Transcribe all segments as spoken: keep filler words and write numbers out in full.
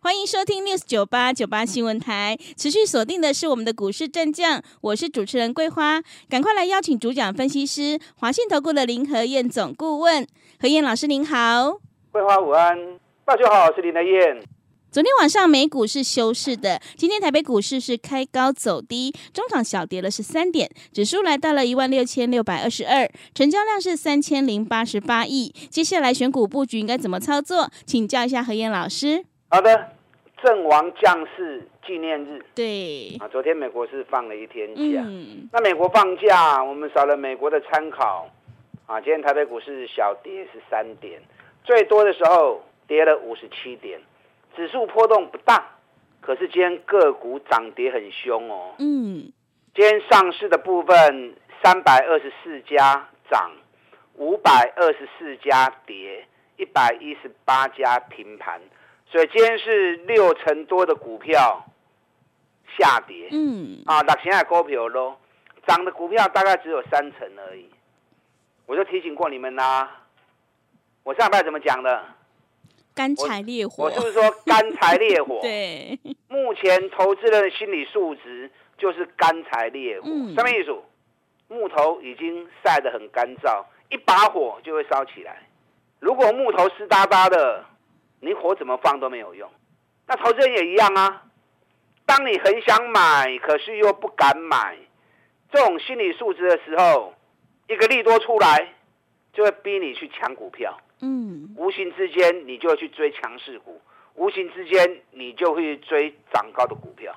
欢迎收听 news 九八 九八 新闻台，持续锁定的是我们的股市战将，我是主持人桂花，赶快来邀请主讲分析师华信投顾的林和彥总顾问。和彥老师您好。桂花午安，大家好，我是林和彥。昨天晚上美股是休市的，今天台北股市是开高走低，中场小跌了十三点，指数来到了一万六千六百二十二，成交量是三千零八十八亿。接下来选股布局应该怎么操作，请教一下和彥老师。好的，阵亡将士纪念日。对啊，昨天美国是放了一天假。嗯，那美国放假，我们少了美国的参考啊。今天台北股市小跌十三点，最多的时候跌了五十七点，指数波动不大，可是今天个股涨跌很凶哦。嗯，今天上市的部分三百二十四家涨，五百二十四家跌，一百一十八家平盘。所以今天是六成多的股票下跌，嗯，啊，六成的股票咯，涨的股票大概只有三成而已。我就提醒过你们啦、啊，我上礼拜怎么讲的？干柴烈火， 我, 我是不是说干柴烈火？对，目前投资人的心理素质就是干柴烈火，嗯、什么意思？木头已经晒得很干燥，一把火就会烧起来。如果木头湿哒哒的，你火怎么放都没有用。那投资人也一样啊，当你很想买可是又不敢买这种心理素质的时候，一个利多出来就会逼你去抢股票，嗯，无形之间你就会去追强势股，无形之间你就会追涨高的股票。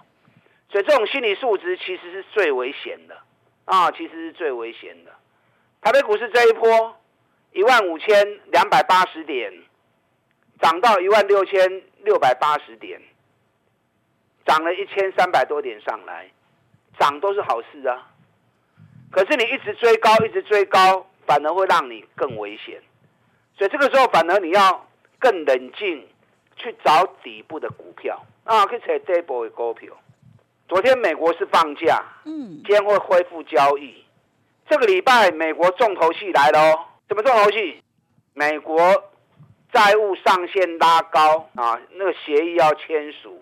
所以这种心理素质其实是最危险的啊，其实是最危险的。台北股市这一波一万五千两百八十点涨到一万六千六百八十点，涨了一千三百多点上来，涨都是好事啊。可是你一直追高一直追高，反而会让你更危险。所以这个时候反而你要更冷静，去找底部的股票啊，去找底部的股票。昨天美国是放假，嗯，今天会恢复交易。这个礼拜美国重头戏来了哦，什么重头戏？美国债务上限拉高啊，那个协议要签署。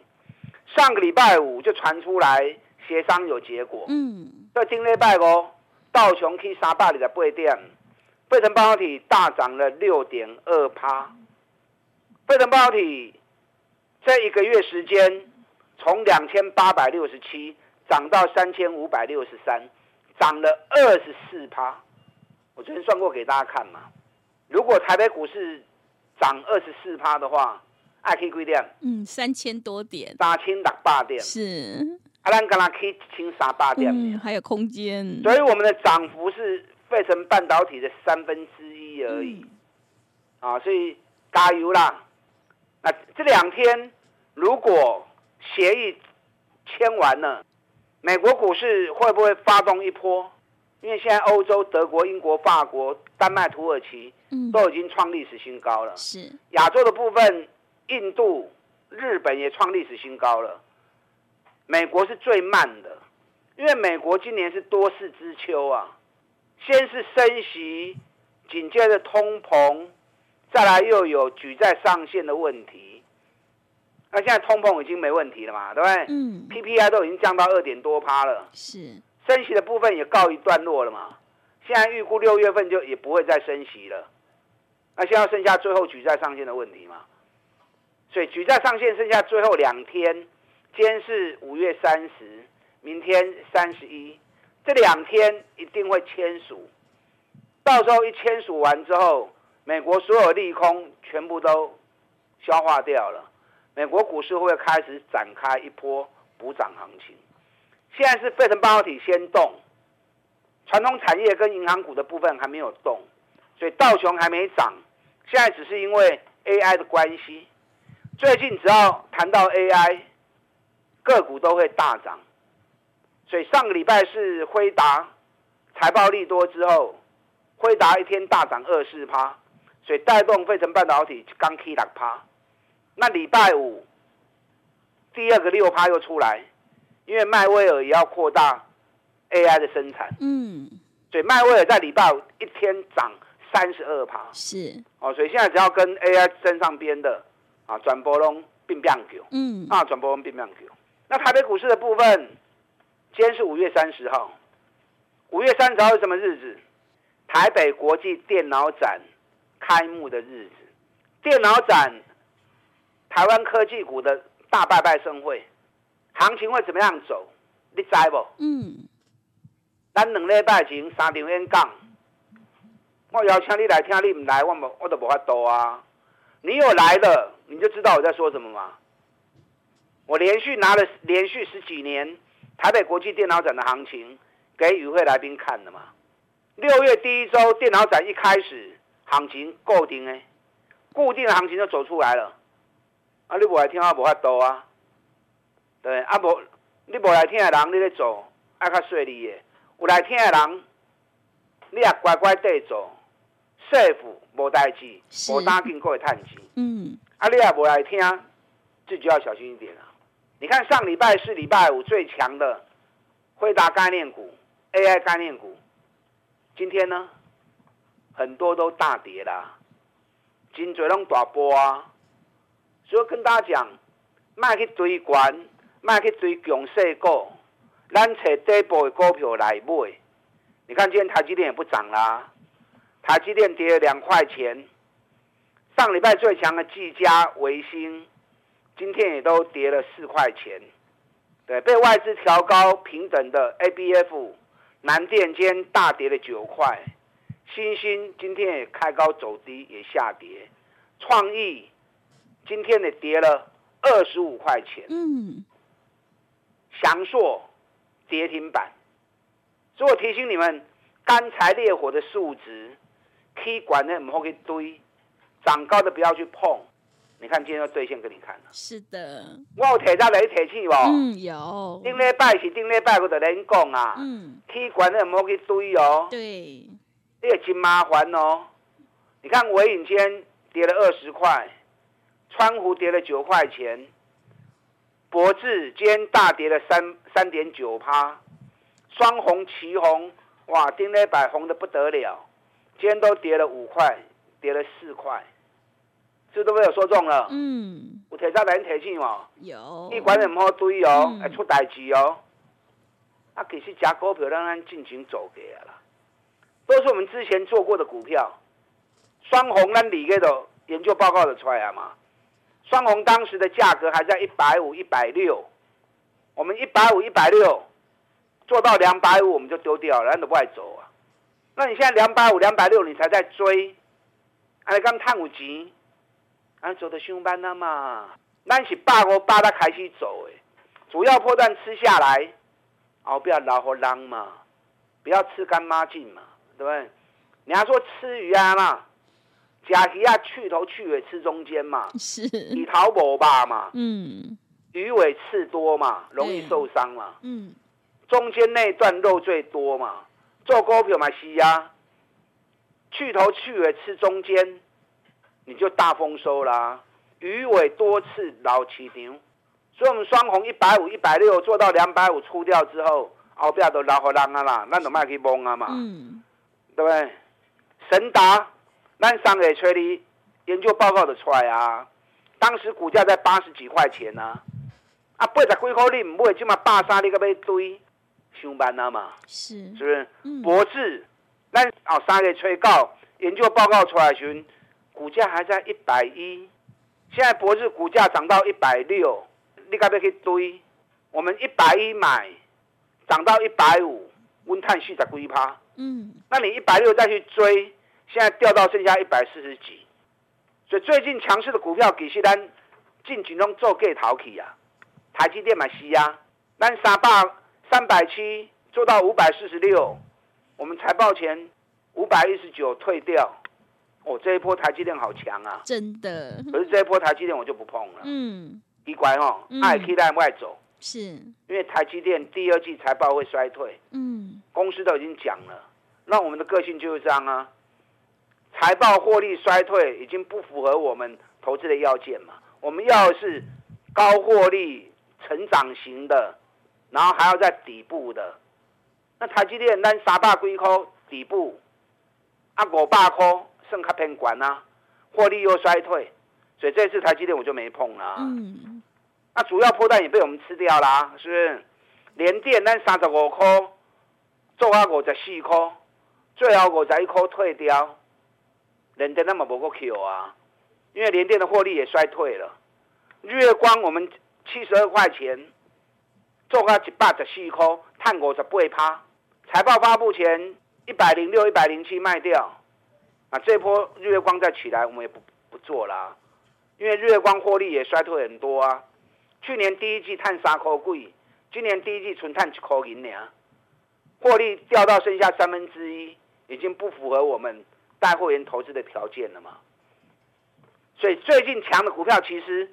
上个礼拜五就传出来协商有结果，嗯，所以今礼拜五道琼去三百二十八点，费城半导体大涨了 百分之六点二， 费城半导体这一个月时间从两千八百六十七涨到三千五百六十三，涨了 百分之二十四。 我昨天算过给大家看嘛，如果台北股市涨 百分之二十四 的话，要去几点？嗯，三千多点，三千六百点。是啊，咱刚刚去一千三百点，嗯，还有空间。所以我们的涨幅是费城半导体的三分之一而已、嗯、啊，所以加油啦！那这两天如果协议签完了，美国股市会不会发动一波？因为现在欧洲、德国、英国、法国、丹麦、土耳其都已经创历史新高了。是亚洲的部分，印度、日本也创历史新高了。美国是最慢的，因为美国今年是多事之秋啊，先是升息，紧接着通膨，再来又有举债上限的问题。那现在通膨已经没问题了嘛，对不对？嗯 ，P P I 都已经降到二点多趴了。是。升息的部分也告一段落了嘛，现在预估六月份就也不会再升息了，那现在剩下最后举债上限的问题嘛，所以举债上限剩下最后两天，今天是五月三十，明天三十一，这两天一定会签署，到时候一签署完之后，美国所有利空全部都消化掉了，美国股市会开始展开一波补涨行情。现在是费城半导体先动，传统产业跟银行股的部分还没有动，所以道琼还没涨。现在只是因为 A I 的关系，最近只要谈到 A I， 个股都会大涨。所以上个礼拜是辉达财报利多之后，辉达一天大涨二四趴，所以带动费城半导体刚起六趴。那礼拜五第二个六趴又出来，因为迈威尔也要扩大 A I 的生产，嗯，所以迈威尔在礼拜五一天涨三十二趴，是哦，所以现在只要跟 A I 沾上边的啊，转波龙并变球，嗯，啊，转波龙并变球。那台北股市的部分，今天是五月三十号，五月三十号是什么日子？台北国际电脑展开幕的日子，电脑展台湾科技股的大拜拜盛会，行情会怎么样走？你知不？嗯，咱两礼拜前三场演讲，我邀请你来听，你唔来，我冇，我都冇法度啊。你有来了，你就知道我在说什么嘛。我连续拿了连续十几年台北国际电脑展的行情给与会来宾看的嘛。六月第一周电脑展一开始，行情固定诶，固定的行情就走出来了。啊，你无来听我无法度啊，对，啊无你无来听的人，你咧做爱较细腻诶。有来听的人，你也乖乖地做 ，safe 无代志，无担惊过会趁钱。嗯，啊你也无来听，自己要小心一点啊。你看上礼拜四、礼拜五最强的辉达概念股、A I 概念股，今天呢很多都大跌啦，真侪拢大波啊。所以跟大家讲，卖去追高，卖去追强势股，咱找底部的股票来买。你看今天台积电也不涨啦，台积电跌了两块钱。上礼拜最强的技嘉、微星，今天也都跌了四块钱，对，被外资调高平等的 A B F 南电今天大跌了九块，新兴今天也开高走低也下跌，创意今天也跌了二十五块钱，嗯，翔硕跌停板，所以我提醒你们，干柴烈火的数值，气管呢不好去堆，长高的不要去碰。你看今天要兑现给你看了，是的，我有提到来提起无？嗯，有。顶礼拜是顶礼拜，我就来讲啊，嗯，气管呢唔好去堆哦，对，这个真麻烦哦。你看微影间跌了二十块，川湖跌了九块钱，博智今天大跌了三三点九趴，双红、旗红，哇，顶礼拜红的不得了，今天都跌了五块，跌了四块。是都被我说中了，嗯，有提早来提醒哦，有，你管也唔好对哦，会、嗯、出代志哦。啊，其实加股票让咱尽情走给啦，都是我们之前做过的股票。双红咱里个的研究报告的出来嘛，双红当时的价格还在一百五、一百六，我们一百五、一百六做到两百五我们就丢掉了，咱都不爱走啊。那你现在两百五、两百六你才在追，啊，你刚探五级。俺走的上班了嘛，咱是八五八才开始走诶，主要波段吃下来，后壁留互人嘛，不要吃干抹净嘛，对不对？你还说吃鱼啊嘛，假鱼啊去头去尾吃中间嘛，是你逃无吧嘛，嗯，鱼尾刺多嘛，容易受伤嘛，嗯，中间那一段肉最多嘛，做股票嘛是啊，去头去尾吃中间。你就大丰收啦，鱼尾多次老市场，所以我们双红一百五、一百六做到两百五出掉之后，后边都留给人啊啦，咱就卖去蒙啊嘛，嗯，对不对？神达，咱上个月里研究报告就出来啊，当时股价在八十几块钱啊，啊八十几块你唔买，即嘛百三你个要堆，上万啊嘛，是是不是？嗯、博智，咱哦三个月到研究报告出来时。股价还在一百一，现在博智股价涨到一百六，你该不要去堆？我们一百一买，涨到一百五，温碳续在归趴。嗯，那你一百六再去追，现在掉到剩下一百四十几。所以最近强势的股票，其实咱近几中做给淘气啊，台积电买西啊，咱三百三百七做到五百四十六，我们财报前五百一十九退掉。哦，这一波台积电好强啊！真的。可是这一波台积电我就不碰了。嗯。奇怪吼、哦，爱起来不爱走。是，因为台积电第二季财报会衰退，嗯，公司都已经讲了，那我们的个性就是这样啊，财报获利衰退已经不符合我们投资的要件嘛，我们要的是高获利成长型的，然后还要在底部的，那台积电咱三百几块底部，啊五百块算较偏悬啊，获利又衰退，所以这次台积电我就没碰了、啊。嗯，那、啊、主要波段也被我们吃掉啦，是不是？联电咱三十五块，做啊五十四块，最后五十一块退掉，联电那么无个 Q 啊，因为联电的获利也衰退了。月光我们七十二块钱，做啊一百十四块，探五十八趴，财报发布前一百零六、一百零七卖掉。啊，这波日月光再起来，我们也不不做啦，因为日月光获利也衰退很多啊。去年第一季探三块几，今年第一季纯探一块银两，获利掉到剩下三分之一，已经不符合我们带会员投资的条件了嘛。所以最近强的股票其实，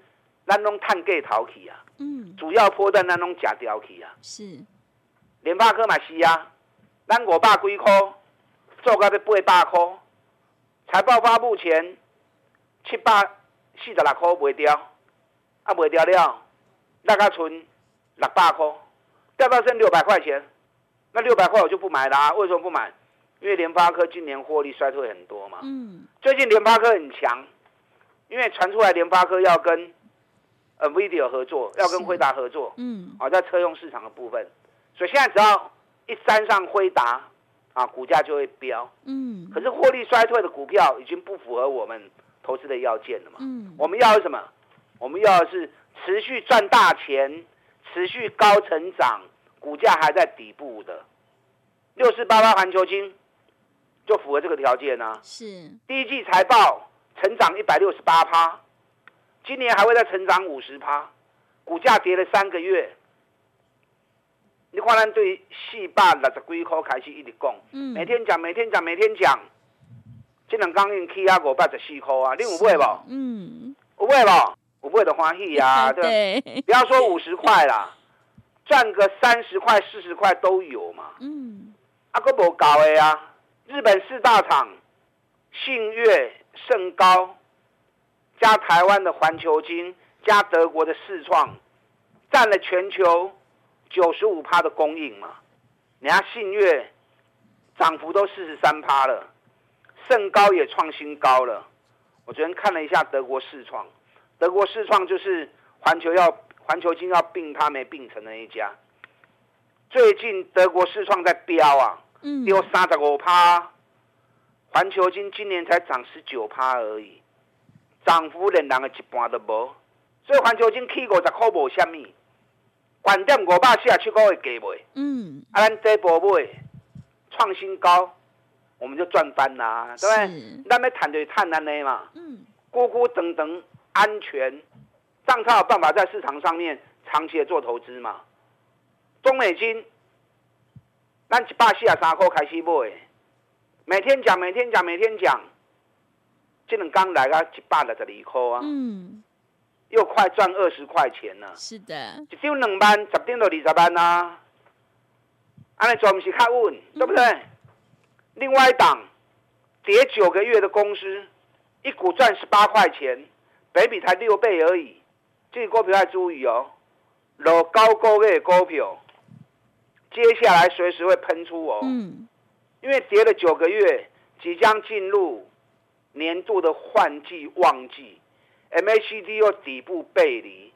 咱拢探价逃去啊，嗯，主要波段咱拢食掉去啊。是，联发科嘛是啊，咱五百几块做到要八百块。财报发布前，七百四十六块卖掉，啊卖掉了，那个存六百块，掉到剩六百块钱，那六百块我就不买啦、啊。为什么不买？因为联发科今年获利衰退很多嘛。嗯。最近联发科很强，因为传出来联发科要跟 NVIDIA 合作，要跟辉达合作。嗯。啊，在车用市场的部分，所以现在只要一沾上辉达。啊，股价就会飙，嗯，可是获利衰退的股票已经不符合我们投资的要件了嘛，嗯，我们要的是什么？我们要的是持续赚大钱，持续高成长，股价还在底部的，六四八八环球金就符合这个条件啊，是，第一季财报成长一百六十八趴，今年还会再成长五十趴，股价跌了三个月。你看咱对四百六十几块开始一直讲、嗯，每天讲，每天讲，每天讲，这两天已经起啊五百十四块啊，你有买无？嗯，有买无？有买就欢喜啊，对，不要说五十块啦，赚个三十块、四十块都有嘛。嗯，啊，佫无够的啊！日本四大厂，信越、盛高，加台湾的环球金，加德国的世创，占了全球。九十五趴的供应嘛，人家信越涨幅都四十三趴了，盛高也创新高了。我昨天看了一下德国世创，德国世创就是环球要环球金要并它没并成的一家。最近德国世创在飙啊，有三十五趴，环球金今年才涨十九趴而已，涨幅连人的一半都无，所以环球金起五十块无虾米。反正五百四十七块会给卖，嗯，啊，咱这波买创新高，我们就赚翻啦，对不对？咱要谈就谈安尼嘛，嗯，孤孤等等安全，这样才有办法在市场上面长期的做投资嘛。中美金，咱一百四十三块开始买，每天讲，每天讲，每天讲，这两天来到一百六十二块啊，嗯。又快赚二十块钱了，是的，一张两万，十张就二十万啊，安尼做不是较稳、嗯，对不对？另外一档跌九个月的公司，一股赚十八块钱，北比才六倍而已，这个股票要注意哦，落高高的股票，接下来随时会喷出哦，嗯，因为跌了九个月，即将进入年度的换季旺季。M A C D 又底部背离，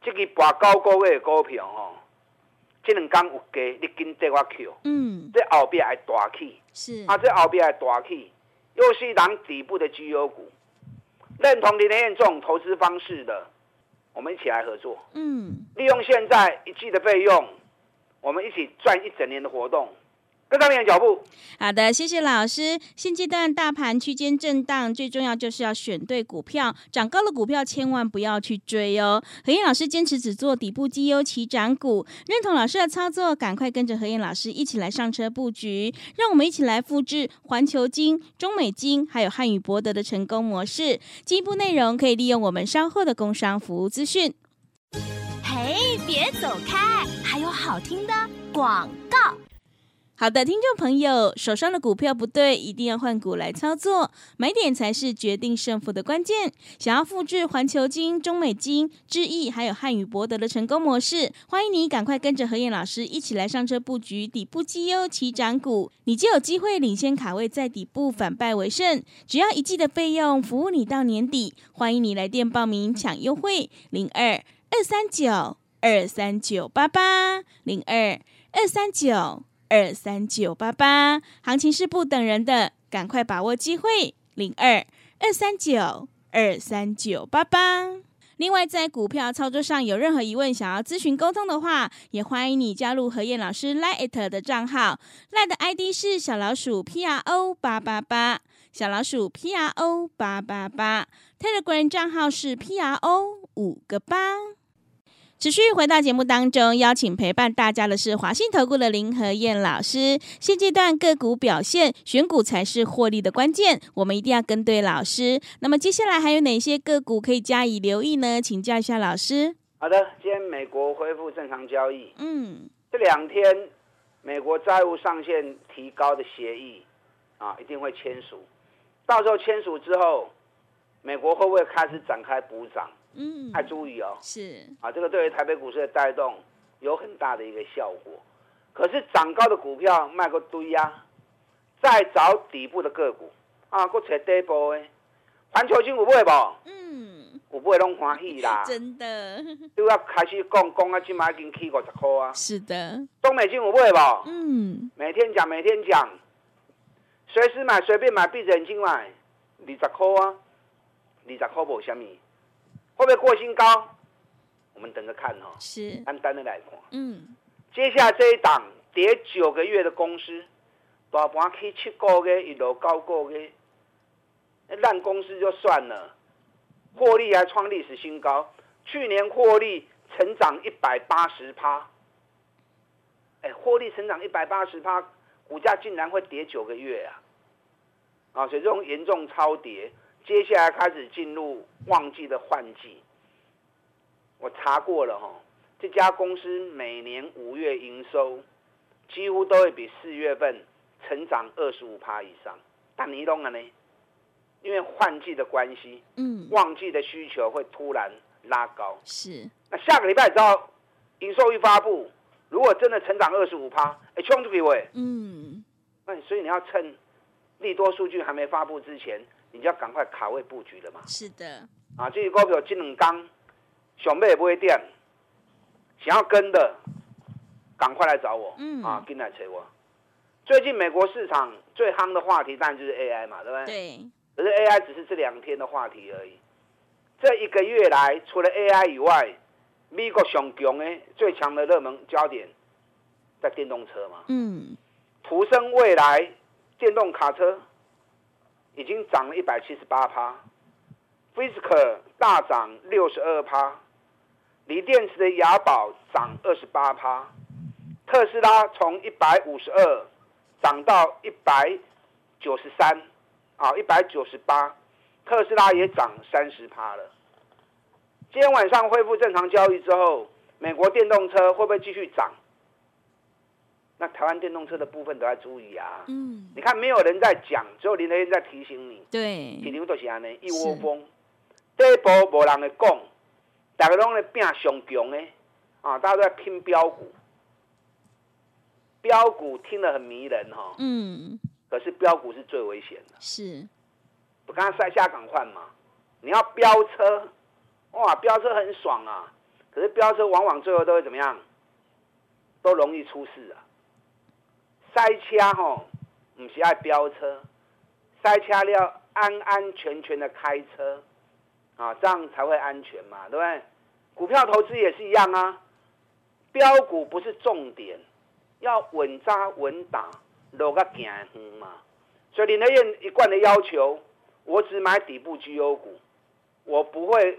这个博高高的股票吼，这两天有价，你跟对我扣，嗯，这后边还大起，是啊，这后边还大起，又是一档底部的绩优股，认同林彦这种投资方式的，我们一起来合作，嗯，利用现在一季的费用，我们一起赚一整年的活动。跟上面的脚步。好的，谢谢老师。现阶段大盘区间震荡，最重要就是要选对股票，涨高的股票千万不要去追哦。何燕老师坚持只做底部绩优起涨股，认同老师的操作，赶快跟着何燕老师一起来上车布局。让我们一起来复制环球金、中美金还有汉语博德的成功模式。进一步内容可以利用我们稍后的工商服务资讯。嘿，别走开，还有好听的广告。好的，听众朋友，手上的股票不对，一定要换股来操作，买点才是决定胜负的关键。想要复制环球金、中美金、智易还有汉语博德的成功模式，欢迎你赶快跟着何燕老师一起来上车布局底部绩优起涨股，你就有机会领先卡位，在底部反败为胜。只要一季的费用，服务你到年底。欢迎你来电报名抢优惠，零二二三九二三九八八零二二三九。二三九八八，行情是不等人的，赶快把握机会。零二二三九二三九八八。另外，在股票操作上有任何疑问想要咨询沟通的话，也欢迎你加入何燕老师 Lite 的账号 ，Lite 的 I D 是小老鼠 P R O 八八八， 小老鼠 P R O 八八八 ，Telegram 账号是 P R O 五个八。持续回到节目当中，邀请陪伴大家的是华信投顾的林和燕老师。现阶段个股表现，选股才是获利的关键，我们一定要跟对老师。那么接下来还有哪些个股可以加以留意呢？请教一下老师。好的，今天美国恢复正常交易，嗯，这两天美国债务上限提高的协议啊，一定会签署。到时候签署之后，美国会不会开始展开补涨？嗯，要注意哦，是啊，这个对于台北股市的带动有很大的一个效果。可是涨高的股票卖个堆啊，再找底部的个股啊，搁找底部的。环球金有买无？嗯，有买拢欢喜啦，真的。都要开始讲讲啊，今麦已经起五十块啊。是的。中美金有买无？嗯，每天讲，每天讲，随时买，随便买，闭着眼睛买，二十块啊，二十块无虾米。会不会过新高？我们等着看哦。是，单单的来看。嗯，接下来这一档跌九个月的公司，大盘起七个月，一路高个月，烂公司就算了，获利还创历史新高，去年获利成长一百八十趴，哎，获利成长一百八十趴，股价竟然会跌九个月啊！啊，所以这种严重超跌。接下来开始进入旺季的换季，我查过了哈，这家公司每年五月营收几乎都会比四月份成长二十五趴以上，但你懂了呢？因为换季的关系，嗯，旺季的需求会突然拉高。是，那下个礼拜只要营收一发布，如果真的成长二十五趴，哎，冲出去喂，嗯，那所以你要趁利多数据还没发布之前。你就要赶快卡位布局了嘛？是的，啊，这些股票这两天想买不会点，想要跟的，赶快来找我，嗯，啊，跟来找我。最近美国市场最夯的话题当然就是 A I 嘛，对不对？对。可是 A I 只是这两天的话题而已。这一个月来，除了 A I 以外，美国最强的、最强的热门焦点在电动车嘛，嗯，途胜未来电动卡车。已经涨了一百七十八趴 ，Fisker 大涨六十二趴，锂电池的雅宝涨二十八趴，特斯拉从一百五十二涨到一百九十三，啊，一百九十八，特斯拉也涨三十趴了。今天晚上恢复正常交易之后，美国电动车会不会继续涨？那台湾电动车的部分都要注意啊！嗯，你看没有人在讲，只有林德燕在提醒你。对，市场就是安尼一窝蜂，这一波无人会讲，大家拢咧拼上强咧，啊，大家都在拼标股，标股听得很迷人哈、哦。嗯，可是标股是最危险的。是，我刚刚在下港换嘛，你要飙车，哇，飙车很爽啊，可是飙车往往最后都会怎么样？都容易出事啊。塞车吼、哦，唔是爱飙车，塞车了安安全全的开车，啊，这样才会安全嘛，对不对？股票投资也是一样啊，标股不是重点，要稳扎稳打，路个行远嘛。所以林德燕一贯的要求，我只买底部绩优股，我不会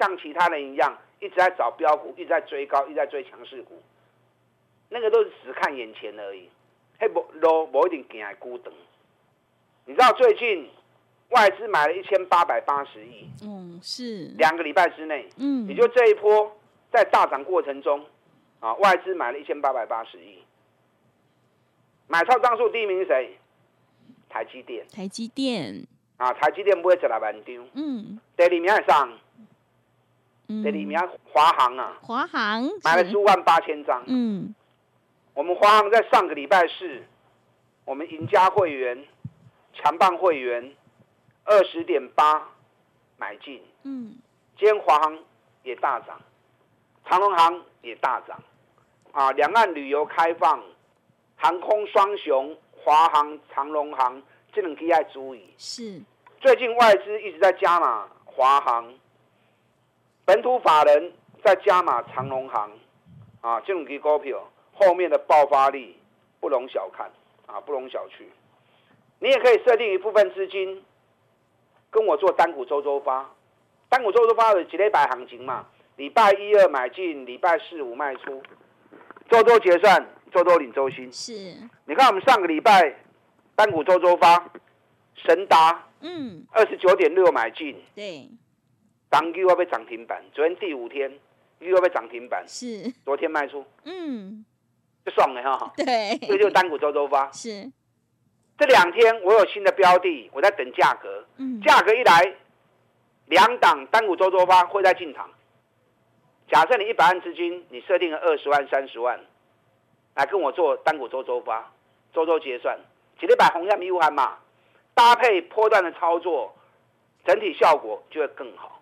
像其他人一样一直在找标股，一直在追高，一直在追强势股，那个都是只看眼前而已。嘿，不路不一定行的久长。你知道最近外资买了一千八百八十亿，嗯，是两个礼拜之内，嗯，也就这一波在大涨过程中，啊，外资买了一千八百八十亿，买超张数第一名是谁？台积电。台积电。啊，台积电买十六万张。嗯。第二名是谁？嗯、第二名华航啊。华航。买了十五万八千张。嗯。我们华航在上个礼拜四，我们赢家会员、强棒会员二十点八买进。嗯。今天华航也大涨。长荣航也大涨，啊，两岸旅游开放，航空双雄，华航、长荣航，这两支爱注意。是，最近外资一直在加码华航，本土法人在加码长荣航，啊，这两支股票后面的爆发力不容小看，啊，不容小觑。你也可以设定一部分资金，跟我做单股周周发，单股周周发有几类百行情嘛。礼拜一二买进，礼拜四五卖出，周周结算，周周领周薪。是，你看我们上个礼拜单股周周发，神达，嗯，二十九点六买进，对，当天会被涨停板，昨天第五天又会被涨停板，是，昨天卖出，嗯，就爽了哈，对，这就是单股周周发。是，这两天我有新的标的，我在等价格，嗯，价格一来，两档单股周周发会再进场。假设你一百万资金，你设定了二十万、三十万，来跟我做单股周周发、周周结算，直接把红线迷雾函嘛，搭配波段的操作，整体效果就会更好。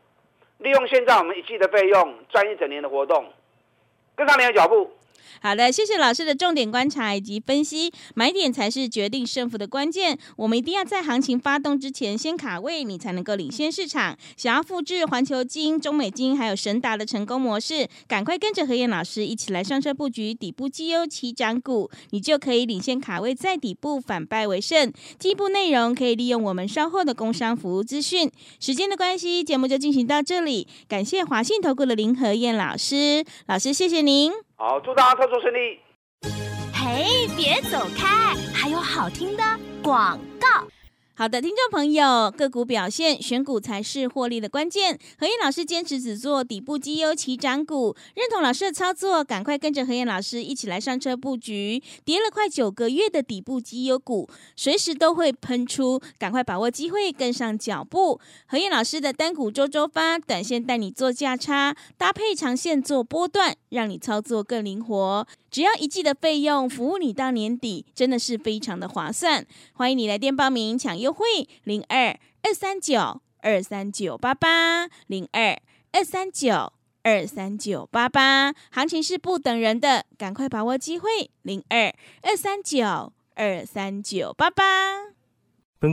利用现在我们一季的费用，赚一整年的活动，跟上你的脚步。好的，谢谢老师的重点观察以及分析，买点才是决定胜负的关键。我们一定要在行情发动之前先卡位，你才能够领先市场。想要复制环球金、中美金还有神达的成功模式，赶快跟着何燕老师一起来上车布局底部绩优起涨股，你就可以领先卡位，在底部反败为胜。进一步内容可以利用我们稍后的工商服务资讯。时间的关系，节目就进行到这里，感谢华信投顾的林何燕老师，老师谢谢您。好，祝大家操作顺利。嘿，别走开，还有好听的广告。好的，听众朋友，个股表现，选股才是获利的关键。何燕老师坚持只做底部绩优起涨股，认同老师的操作，赶快跟着何燕老师一起来上车布局。跌了快九个月的底部绩优股，随时都会喷出，赶快把握机会，跟上脚步。何燕老师的单股周周发，短线带你做价差，搭配长线做波段，让你操作更灵活。只要一季的费用，服务你到年底，真的是非常的划算。欢迎你来电报名抢优惠，零二二三九二三九八八，零二二三九二三九八八。行情是不等人的，赶快把握机会，零二二三九二三九八八。本